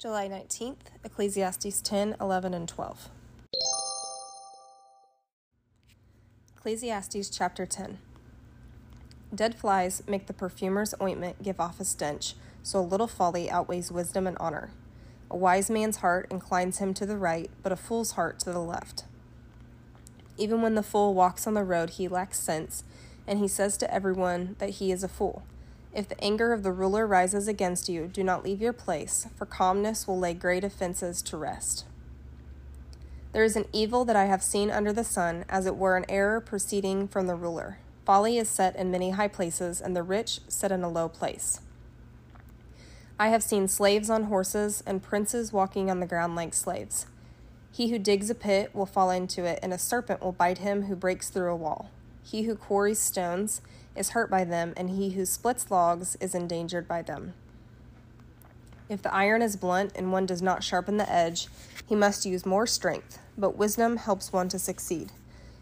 July 19th, Ecclesiastes 10, 11, and 12. Ecclesiastes chapter 10. Dead flies make the perfumer's ointment give off a stench, so a little folly outweighs wisdom and honor. A wise man's heart inclines him to the right, but a fool's heart to the left. Even when the fool walks on the road, he lacks sense, and he says to everyone that he is a fool. If the anger of the ruler rises against you, do not leave your place, for calmness will lay great offenses to rest. There is an evil that I have seen under the sun, as it were an error proceeding from the ruler. Folly is set in many high places, and the rich set in a low place. I have seen slaves on horses, and princes walking on the ground like slaves. He who digs a pit will fall into it, and a serpent will bite him who breaks through a wall. He who quarries stones is hurt by them, and he who splits logs is endangered by them. If the iron is blunt and one does not sharpen the edge, he must use more strength, but wisdom helps one to succeed.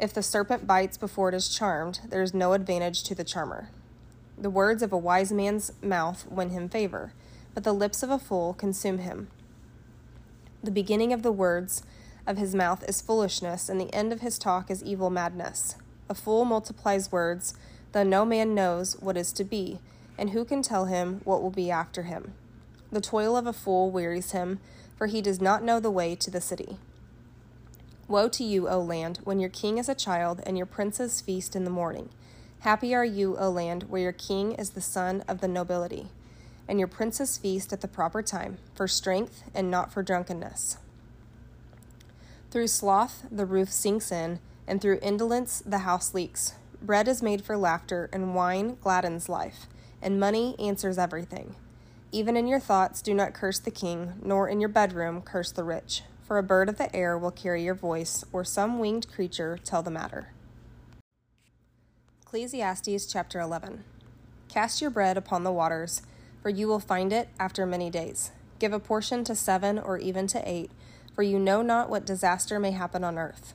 If the serpent bites before it is charmed, there is no advantage to the charmer. The words of a wise man's mouth win him favor, but the lips of a fool consume him. The beginning of the words of his mouth is foolishness, and the end of his talk is evil madness. A fool multiplies words, though no man knows what is to be, and who can tell him what will be after him? The toil of a fool wearies him, for he does not know the way to the city. Woe to you, O land, when your king is a child, and your princes feast in the morning. Happy are you, O land, where your king is the son of the nobility, and your princes feast at the proper time, for strength and not for drunkenness. Through sloth the roof sinks in, and through indolence the house leaks. Bread is made for laughter, and wine gladdens life, and money answers everything. Even in your thoughts do not curse the king, nor in your bedroom curse the rich, for a bird of the air will carry your voice, or some winged creature tell the matter. Ecclesiastes chapter 11. Cast your bread upon the waters, for you will find it after many days. Give a portion to 7 or even to 8, for you know not what disaster may happen on earth.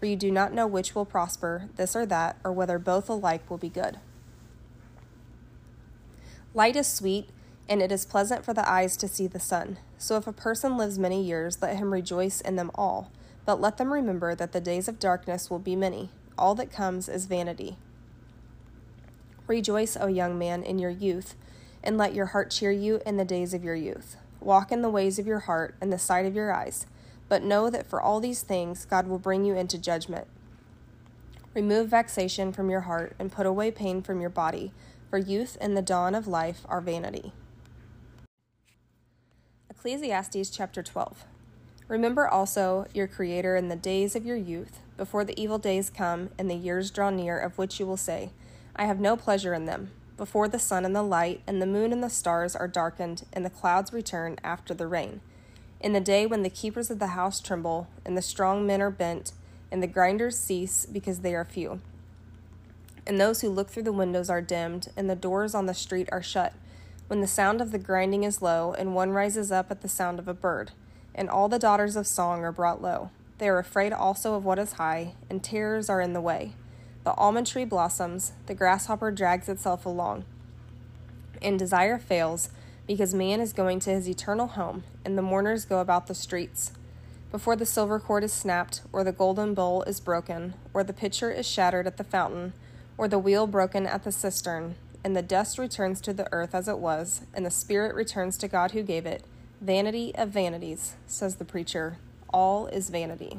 for you do not know which will prosper, this or that, or whether both alike will be good. Light is sweet, and it is pleasant for the eyes to see the sun. So if a person lives many years, let him rejoice in them all. But let them remember that the days of darkness will be many. All that comes is vanity. Rejoice, O young man, in your youth, and let your heart cheer you in the days of your youth. Walk in the ways of your heart and the sight of your eyes. But know that for all these things God will bring you into judgment. Remove vexation from your heart and put away pain from your body, for youth and the dawn of life are vanity. Ecclesiastes chapter 12. Remember also your Creator in the days of your youth, before the evil days come and the years draw near, of which you will say, I have no pleasure in them, before the sun and the light and the moon and the stars are darkened and the clouds return after the rain. In the day when the keepers of the house tremble, and the strong men are bent, and the grinders cease because they are few. And those who look through the windows are dimmed, and the doors on the street are shut, when the sound of the grinding is low, and one rises up at the sound of a bird, and all the daughters of song are brought low. They are afraid also of what is high, and terrors are in the way. The almond tree blossoms, the grasshopper drags itself along, and desire fails, because man is going to his eternal home, and the mourners go about the streets. Before the silver cord is snapped, or the golden bowl is broken, or the pitcher is shattered at the fountain, or the wheel broken at the cistern, and the dust returns to the earth as it was, and the spirit returns to God who gave it. Vanity of vanities, says the preacher, all is vanity.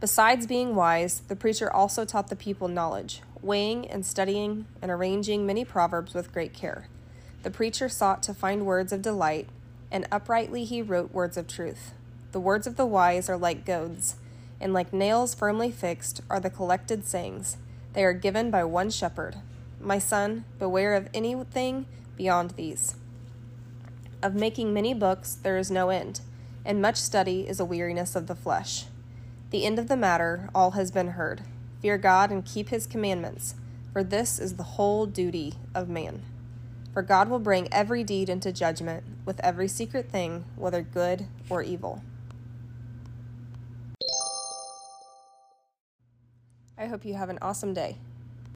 Besides being wise, the preacher also taught the people knowledge, weighing and studying and arranging many proverbs with great care. The preacher sought to find words of delight, and uprightly he wrote words of truth. The words of the wise are like goads, and like nails firmly fixed are the collected sayings. They are given by one shepherd. My son, beware of anything beyond these. Of making many books there is no end, and much study is a weariness of the flesh. The end of the matter, all has been heard. Fear God and keep his commandments, for this is the whole duty of man. For God will bring every deed into judgment with every secret thing, whether good or evil. I hope you have an awesome day.